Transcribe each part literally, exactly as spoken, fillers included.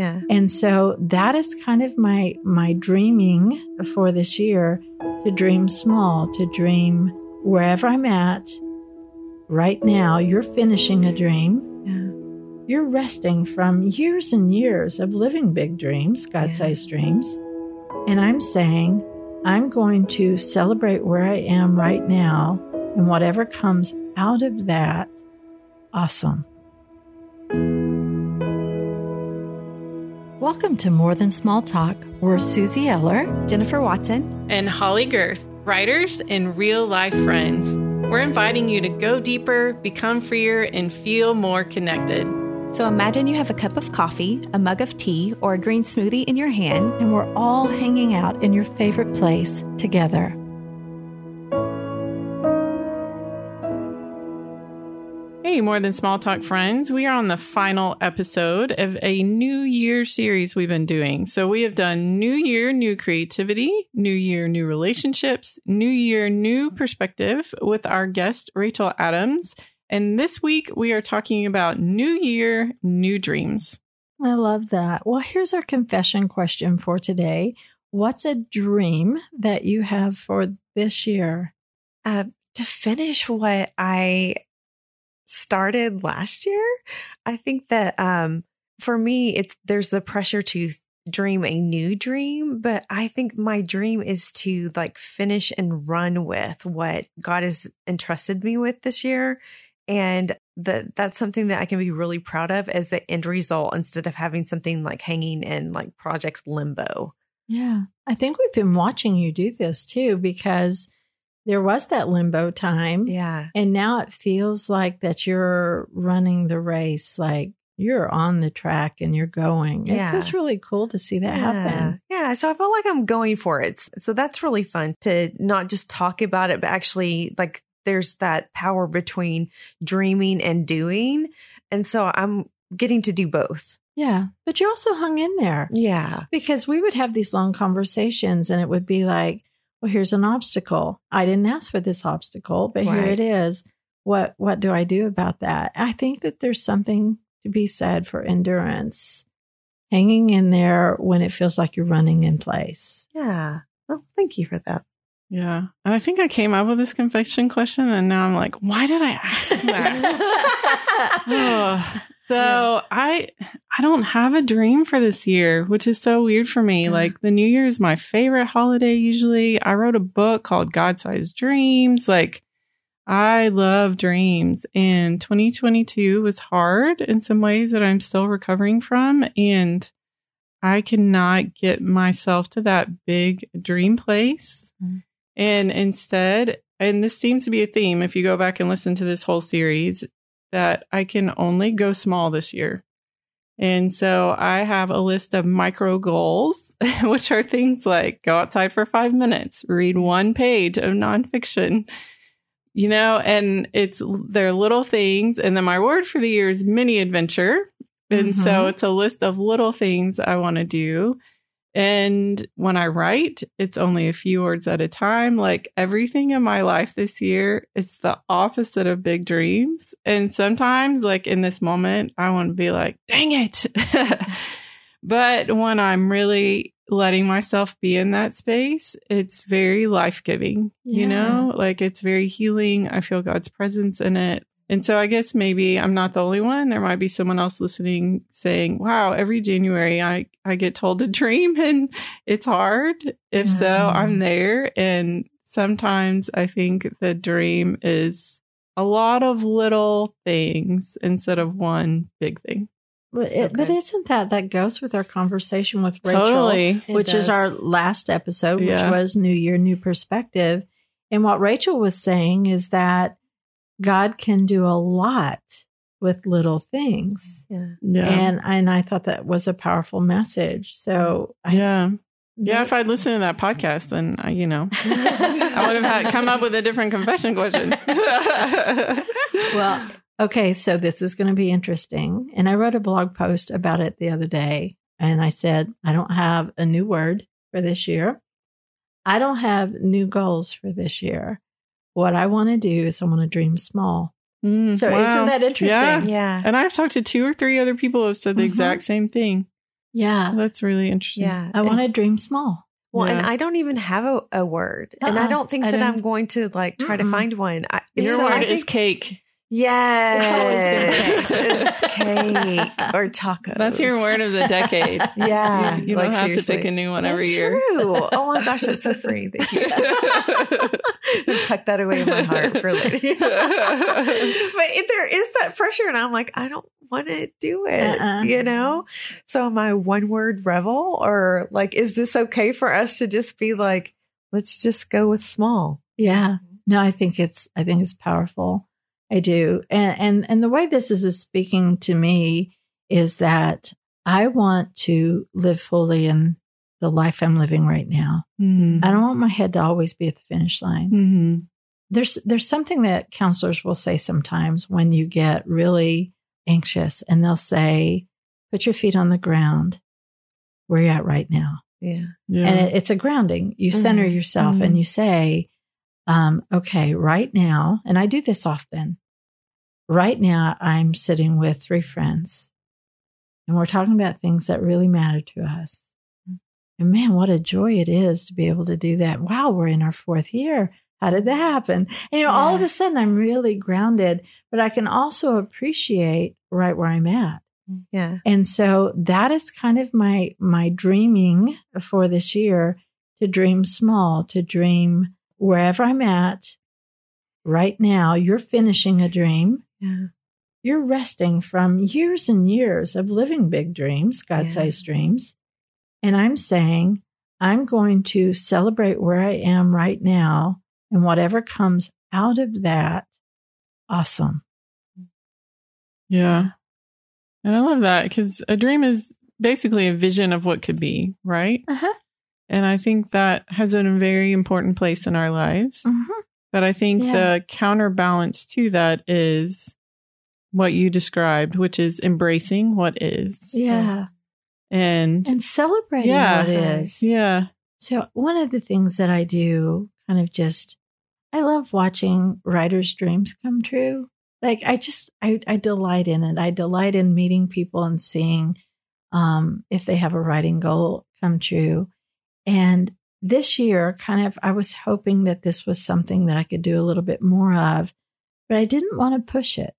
Yeah. And so that is kind of my my dreaming for this year, to dream small, to dream wherever I'm at. Right now, you're finishing a dream. Yeah. You're resting from years and years of living big dreams, God-sized yeah. dreams. And I'm saying, I'm going to celebrate where I am right now, and whatever comes out of that, awesome. Welcome to More Than Small Talk. We're Susie Eller, Jennifer Watson, and Holly Gerth, writers and real-life friends. We're inviting you to go deeper, become freer, and feel more connected. So imagine you have a cup of coffee, a mug of tea, or a green smoothie in your hand, and we're all hanging out in your favorite place together. Hey, More Than Small Talk friends. We are on the final episode of a New Year series we've been doing. So we have done New Year, New Creativity, New Year, New Relationships, New Year, New Perspective with our guest, Rachel Adams. And this week we are talking about New Year, New Dreams. I love that. Well, here's our confession question for today. What's a dream that you have for this year? Uh, to finish what I... started last year. I think that um, for me, it's, there's the pressure to dream a new dream, but I think my dream is to like finish and run with what God has entrusted me with this year. And that that's something that I can be really proud of as the end result, instead of having something like hanging in like project limbo. Yeah. I think we've been watching you do this too, because there was that limbo time. Yeah. And now it feels like that you're running the race, like you're on the track and you're going. Yeah. It feels really cool to see that yeah. happen. Yeah. So I feel like I'm going for it. So that's really fun to not just talk about it, but actually like there's that power between dreaming and doing. And so I'm getting to do both. Yeah. But you also hung in there. Yeah. Because we would have these long conversations and it would be like, well, here's an obstacle. I didn't ask for this obstacle, but right. here it is. What what do I do about that? I think that there's something to be said for endurance, hanging in there when it feels like you're running in place. Yeah. Well, thank you for that. Yeah. And I think I came up with this confession question, and now I'm like, why did I ask that? oh. So yeah. I I don't have a dream for this year, which is so weird for me. Yeah. Like the New Year is my favorite holiday usually. I wrote a book called God-Sized Dreams. Like I love dreams, and twenty twenty-two was hard in some ways that I'm still recovering from, and I cannot get myself to that big dream place. Mm-hmm. And instead, and this seems to be a theme if you go back and listen to this whole series, that I can only go small this year. And so I have a list of micro goals, which are things like go outside for five minutes, read one page of nonfiction, you know, and it's they're little things. And then my word for the year is mini adventure. And mm-hmm. so it's a list of little things I want to do. And when I write, it's only a few words at a time. Like everything in my life this year is the opposite of big dreams. And sometimes like in this moment, I want to be like, dang it. But when I'm really letting myself be in that space, it's very life-giving, yeah. you know, like it's very healing. I feel God's presence in it. And so I guess maybe I'm not the only one. There might be someone else listening saying, wow, every January I, I get told to dream and it's hard. If yeah. so, I'm there. And sometimes I think the dream is a lot of little things instead of one big thing. But, so it, but isn't that, that goes with our conversation with Rachel, totally. which is our last episode, yeah. which was New Year, New Perspective. And what Rachel was saying is that God can do a lot with little things. Yeah. yeah. And and I thought that was a powerful message. So I, Yeah. Yeah, if I'd listened to that podcast, then, I, you know, I would have had come up with a different confession question. Well, okay, so this is going to be interesting. And I wrote a blog post about it the other day. And I said, I don't have a new word for this year. I don't have new goals for this year. What I want to do is I want to dream small. Mm, so wow. Isn't that interesting? Yeah. yeah. And I've talked to two or three other people who have said the mm-hmm. exact same thing. Yeah. So that's really interesting. Yeah. I want to dream small. Well, yeah. And I don't even have a, a word. Uh-uh. And I don't think I that don't. I'm going to like try mm-mm. to find one. I, Your so word I think, is cake. Yes, it's cake or tacos. That's your word of the decade. Yeah, you, you like, don't have seriously. to pick a new one that's every year. True. Oh my gosh, that's so free. Thank you. Tuck that away in my heart for later. But it, there is that pressure, and I'm like, I don't want to do it. Uh-uh. You know. So am I one word rebel, or like, is this okay for us to just be like, let's just go with small? Yeah. No, I think it's. I think it's powerful. I do. And, and and the way this is speaking to me is that I want to live fully in the life I'm living right now. Mm-hmm. I don't want my head to always be at the finish line. Mm-hmm. There's there's something that counselors will say sometimes when you get really anxious, and they'll say, put your feet on the ground where you're at right now. Yeah. yeah. And it, it's a grounding. You mm-hmm. center yourself mm-hmm. and you say, um, okay, right now, and I do this often. Right now, I'm sitting with three friends, and we're talking about things that really matter to us. And man, what a joy it is to be able to do that. Wow, we're in our fourth year. How did that happen? And you know, yeah. all of a sudden, I'm really grounded, but I can also appreciate right where I'm at. Yeah. And so that is kind of my my dreaming for this year: to dream small, to dream wherever I'm at. Right now, you're finishing a dream. Yeah. You're resting from years and years of living big dreams, God-sized yeah. dreams. And I'm saying, I'm going to celebrate where I am right now. And whatever comes out of that, awesome. Yeah. And I love that, because a dream is basically a vision of what could be, right? Uh-huh. And I think that has a very important place in our lives. Uh-huh. But I think yeah. the counterbalance to that is what you described, which is embracing what is. Yeah. And and celebrating yeah, what is. Yeah. So one of the things that I do, kind of just, I love watching writers' dreams come true. Like I just, I, I delight in it. I delight in meeting people and seeing um, if they have a writing goal come true. And this year, kind of, I was hoping that this was something that I could do a little bit more of, but I didn't want to push it.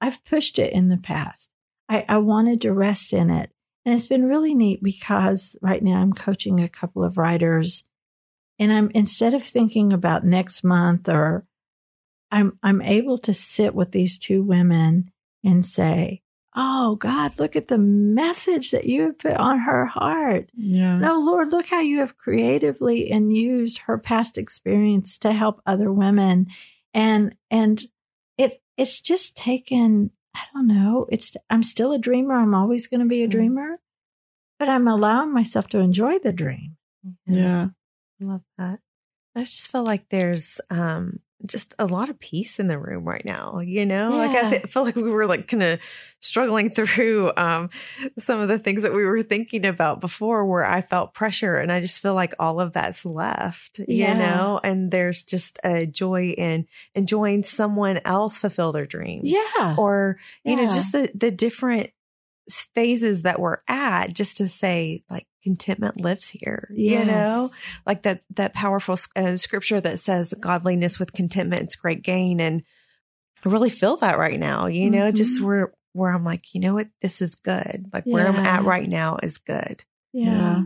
I've pushed it in the past. I, I wanted to rest in it. And it's been really neat, because right now I'm coaching a couple of writers, and I'm, instead of thinking about next month, or I'm, I'm able to sit with these two women and say, oh, God, look at the message that you have put on her heart. Yeah. No, Lord, look how you have creatively and used her past experience to help other women. And and it it's just taken, I don't know, it's I'm still a dreamer. I'm always going to be a dreamer, but I'm allowing myself to enjoy the dream. Yeah. I love that. I just feel like there's um just a lot of peace in the room right now, you know, yeah. like I th- feel like we were like kind of struggling through um, some of the things that we were thinking about before, where I felt pressure, and I just feel like all of that's left, yeah. you know, and there's just a joy in enjoying someone else fulfill their dreams. Yeah. Or, you yeah. know, just the, the different phases that we're at, just to say like, contentment lives here, yes. you know, like that, that powerful uh, scripture that says godliness with contentment is great gain. And I really feel that right now, you know, mm-hmm. just where, where I'm like, you know what, this is good. Like yeah. where I'm at right now is good. Yeah. yeah.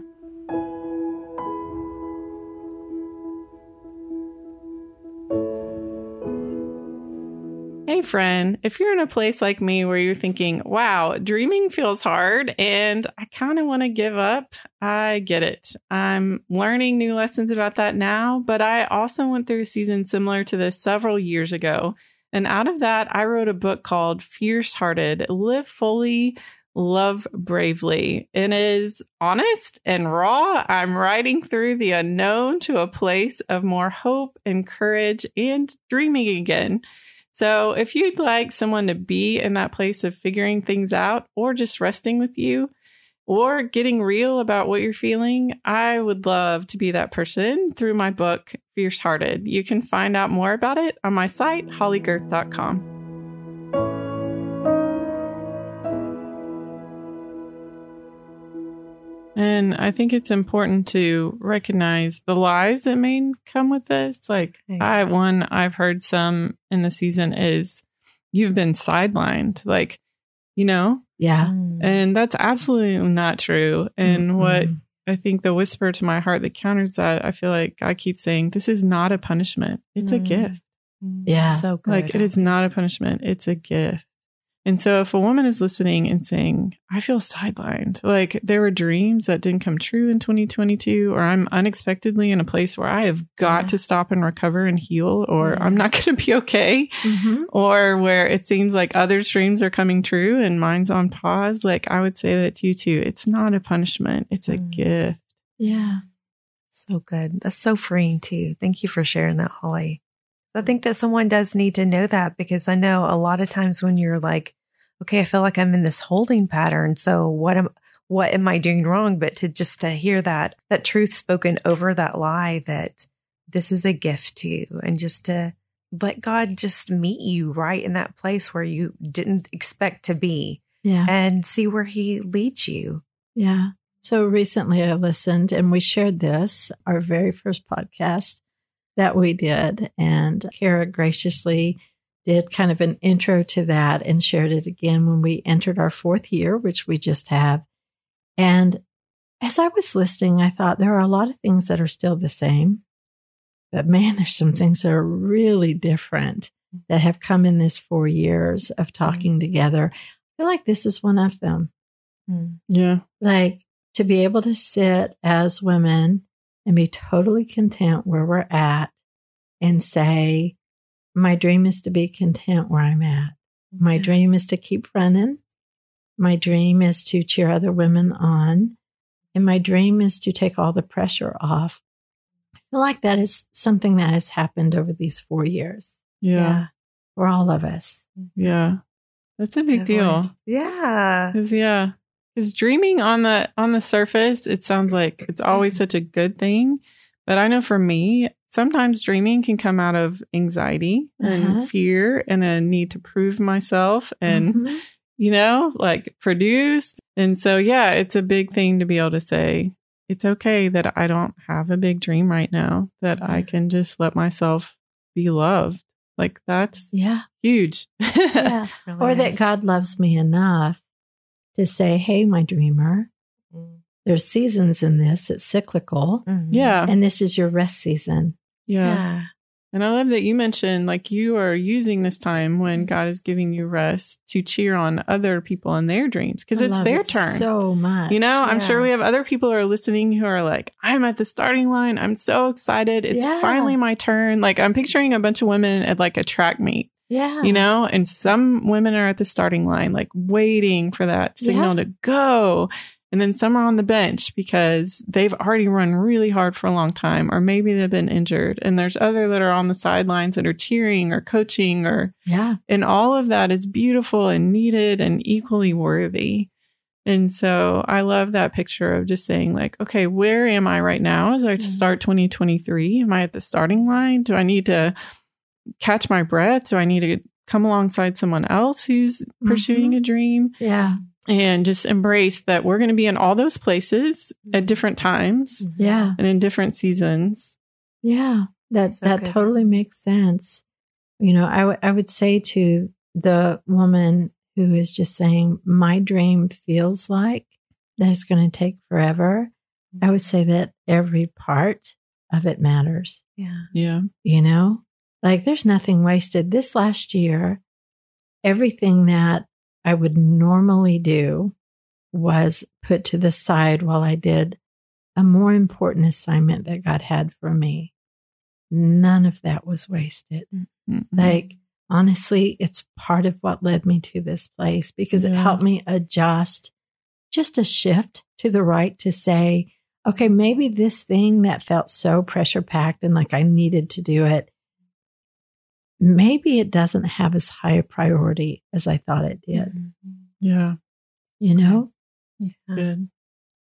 Hey friend, if you're in a place like me where you're thinking, wow, dreaming feels hard and I kind of want to give up, I get it. I'm learning new lessons about that now, but I also went through a season similar to this several years ago. And out of that, I wrote a book called Fierce Hearted, Live Fully, Love Bravely. It is honest and raw. I'm riding through the unknown to a place of more hope and courage and dreaming again. So if you'd like someone to be in that place of figuring things out, or just resting with you, or getting real about what you're feeling, I would love to be that person through my book, Fierce Hearted. You can find out more about it on my site, holly girth dot com. And I think it's important to recognize the lies that may come with this. Like, I, one I've heard some in the season is, you've been sidelined, like, you know? Yeah. And that's absolutely not true. And mm-hmm. what I think the whisper to my heart that counters that, I feel like I keep saying, this is not a punishment. It's mm-hmm. a gift. Yeah. So good. Like, it is not a punishment. It's a gift. And so if a woman is listening and saying, I feel sidelined, like there were dreams that didn't come true in twenty twenty-two, or I'm unexpectedly in a place where I have got yeah. to stop and recover and heal, or yeah. I'm not going to be okay, mm-hmm. or where it seems like other dreams are coming true and mine's on pause, like I would say that to you too. It's not a punishment. It's a mm. gift. Yeah. So good. That's so freeing too. Thank you for sharing that, Holly. I think that someone does need to know that, because I know a lot of times when you're like, okay, I feel like I'm in this holding pattern. So what am, what am I doing wrong? But to just to hear that, that truth spoken over that lie, that this is a gift to you, and just to let God just meet you right in that place where you didn't expect to be yeah. and see where he leads you. Yeah. So recently I listened, and we shared this, our very first podcast that we did. And Kara graciously did kind of an intro to that and shared it again when we entered our fourth year, which we just have. And as I was listening, I thought there are a lot of things that are still the same, but man, there's some things that are really different that have come in this four years of talking mm-hmm. together. I feel like this is one of them. Mm-hmm. Yeah. Like to be able to sit as women and be totally content where we're at and say, my dream is to be content where I'm at. My yeah. dream is to keep running. My dream is to cheer other women on. And my dream is to take all the pressure off. I feel like that is something that has happened over these four years. Yeah. yeah. For all of us. Yeah. That's a big Definitely. deal. Yeah. Yeah. Because dreaming on the on the surface, it sounds like it's always such a good thing. But I know for me, sometimes dreaming can come out of anxiety and uh-huh. fear and a need to prove myself and, mm-hmm. you know, like produce. And so, yeah, it's a big thing to be able to say, it's okay that I don't have a big dream right now, that I can just let myself be loved. Like that's yeah. huge. yeah. Really or nice. That God loves me enough to say, hey, my dreamer, there's seasons in this. It's cyclical. Mm-hmm. Yeah. And this is your rest season. Yeah. yeah. And I love that you mentioned like you are using this time when God is giving you rest to cheer on other people and their dreams, because it's their it turn. So much. You know, yeah. I'm sure we have other people who are listening who are like, I'm at the starting line. I'm so excited. It's yeah. finally my turn. Like I'm picturing a bunch of women at like a track meet. Yeah. You know, and some women are at the starting line, like waiting for that signal yeah. to go. And then some are on the bench because they've already run really hard for a long time, or maybe they've been injured. And there's other that are on the sidelines that are cheering or coaching or. Yeah. And all of that is beautiful and needed and equally worthy. And so I love that picture of just saying like, okay, where am I right now as I start twenty twenty-three? Am I at the starting line? Do I need to catch my breath? Do I need to come alongside someone else who's pursuing mm-hmm. a dream? Yeah. And just embrace that we're going to be in all those places at different times. Yeah. And in different seasons. Yeah. That so that good. Totally makes sense. You know, I, w- I would say to the woman who is just saying, my dream feels like that it's going to take forever. I would say that every part of it matters. Yeah. Yeah. You know? Like there's nothing wasted. This last year, everything that I would normally do was put to the side while I did a more important assignment that God had for me. None of that was wasted. Mm-hmm. Like, honestly, it's part of what led me to this place, because yeah. it helped me adjust just a shift to the right to say, okay, maybe this thing that felt so pressure packed and like I needed to do it, maybe it doesn't have as high a priority as I thought it did. Yeah. You know? Yeah. Good.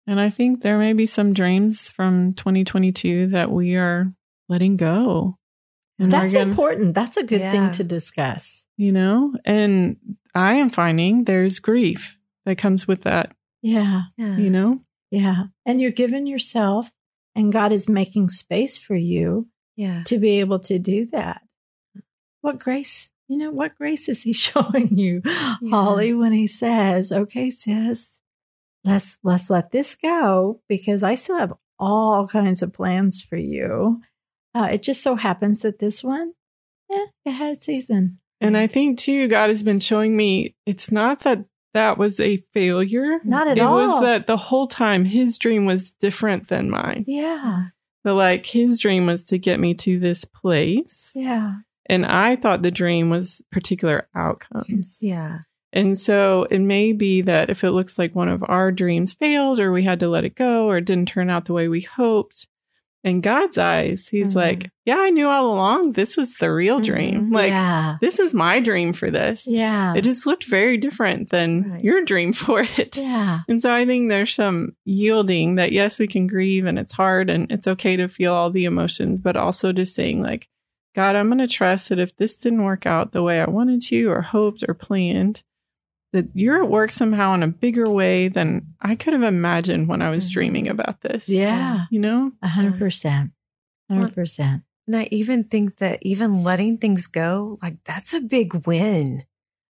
And I think there may be some dreams from twenty twenty-two that we are letting go. And that's gonna, important. That's a good yeah. thing to discuss. You know? And I am finding there's grief that comes with that. Yeah. yeah. You know? Yeah. And you're giving yourself, and God is making space for you yeah. to be able to do that. What grace, you know, what grace is he showing you, yeah. Holly, when he says, okay, sis, let's, let's let this go because I still have all kinds of plans for you. Uh, it just so happens that this one, yeah, it had a season. And I think too, God has been showing me, it's not that that was a failure. Not at it all. It was that the whole time his dream was different than mine. Yeah. But like his dream was to get me to this place. Yeah. And I thought the dream was particular outcomes. Yeah. And so it may be that if it looks like one of our dreams failed or we had to let it go or it didn't turn out the way we hoped, in God's eyes, he's mm-hmm. like, yeah, I knew all along this was the real dream. Mm-hmm. Like, yeah. this was my dream for this. Yeah. It just looked very different than right. your dream for it. Yeah. And so I think there's some yielding that, yes, we can grieve and it's hard and it's okay to feel all the emotions, but also just saying like, God, I'm going to trust that if this didn't work out the way I wanted to or hoped or planned, that you're at work somehow in a bigger way than I could have imagined when I was dreaming about this. Yeah. You know? A hundred percent. A hundred percent. And I even think that even letting things go, like that's a big win.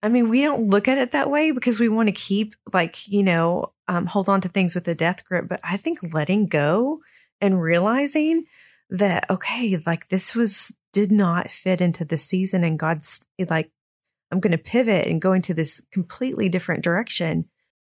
I mean, we don't look at it that way because we want to keep like, you know, um, hold on to things with a death grip. But I think letting go and realizing that, okay, like this was, did not fit into the season and God's like, I'm going to pivot and go into this completely different direction.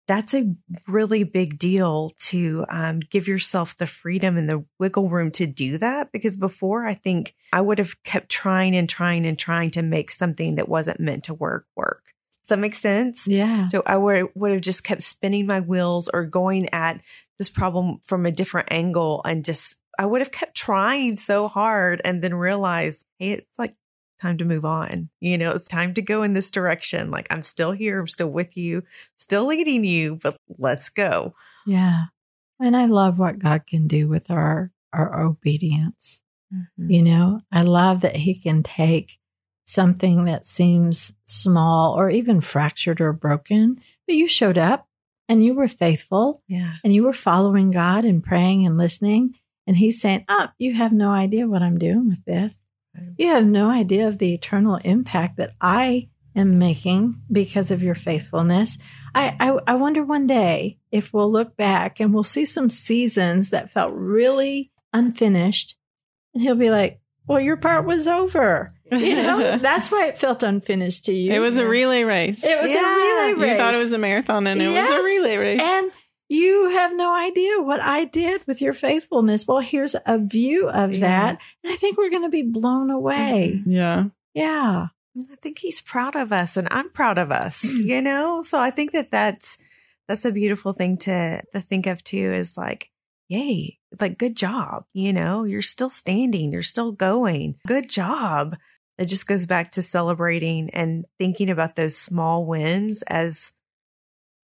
That's a really big deal to um, give yourself the freedom and the wiggle room to do that. Because before, I think I would have kept trying and trying and trying to make something that wasn't meant to work, work. Does that make sense? Yeah. So I would, would have just kept spinning my wheels or going at this problem from a different angle. And just, I would have kept trying so hard and then realized, hey, it's like, time to move on. You know, it's time to go in this direction. Like I'm still here. I'm still with you, still leading you, but let's go. Yeah. And I love what God can do with our, our obedience. Mm-hmm. You know, I love that he can take something that seems small or even fractured or broken, but you showed up and you were faithful yeah. and you were following God and praying and listening. And he's saying, oh, you have no idea what I'm doing with this. You have no idea of the eternal impact that I am making because of your faithfulness. I, I, I wonder one day if we'll look back and we'll see some seasons that felt really unfinished. And he'll be like, well, your part was over. You know, that's why it felt unfinished to you. It was a relay race. It was yeah. a relay race. You thought it was a marathon and it yes. was a relay race. And you have no idea what I did with your faithfulness. Well, here's a view of yeah. that. And I think we're going to be blown away. Yeah. Yeah. I think he's proud of us and I'm proud of us, you know? So I think that that's, that's a beautiful thing to, to think of too, is like, yay, like good job. You know, you're still standing, you're still going. Good job. It just goes back to celebrating and thinking about those small wins as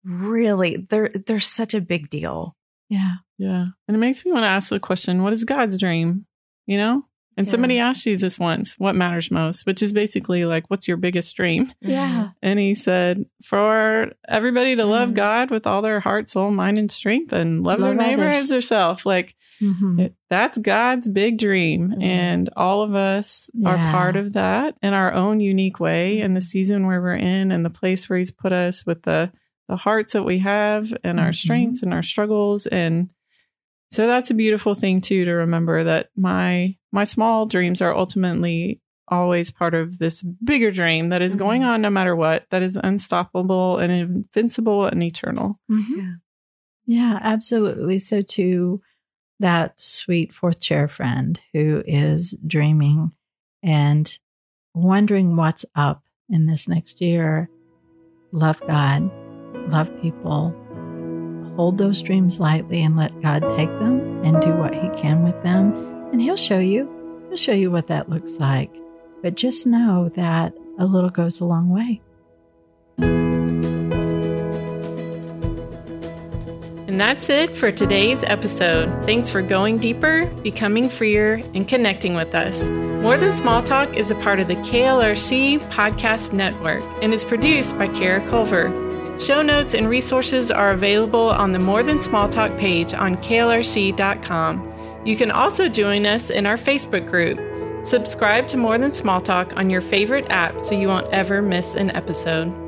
really, they're they're such a big deal. Yeah. Yeah. And it makes me want to ask the question, what is God's dream? You know? And yeah. somebody asked Jesus once, what matters most? Which is basically like, what's your biggest dream? Yeah. And he said, for everybody to love mm-hmm. God with all their heart, soul, mind, and strength, and love, love their neighbor as yourself. Like, mm-hmm. it, that's God's big dream. Mm-hmm. And all of us yeah. are part of that in our own unique way. And the season where we're in and the place where he's put us with the the hearts that we have and our strengths mm-hmm. and our struggles. And so that's a beautiful thing too, to remember that my, my small dreams are ultimately always part of this bigger dream that is mm-hmm. going on no matter what, that is unstoppable and invincible and eternal. Mm-hmm. Yeah. Yeah, absolutely. So to that sweet fourth chair friend who is dreaming and wondering what's up in this next year, love God. Love people, hold those dreams lightly and let God take them and do what he can with them. And he'll show you, he'll show you what that looks like. But just know that a little goes a long way. And that's it for today's episode. Thanks for going deeper, becoming freer, and connecting with us. More Than Small Talk is a part of the K L R C Podcast Network and is produced by Kara Culver. Show notes and resources are available on the More Than Small Talk page on K L R C dot com. You can also join us in our Facebook group. Subscribe to More Than Small Talk on your favorite app so you won't ever miss an episode.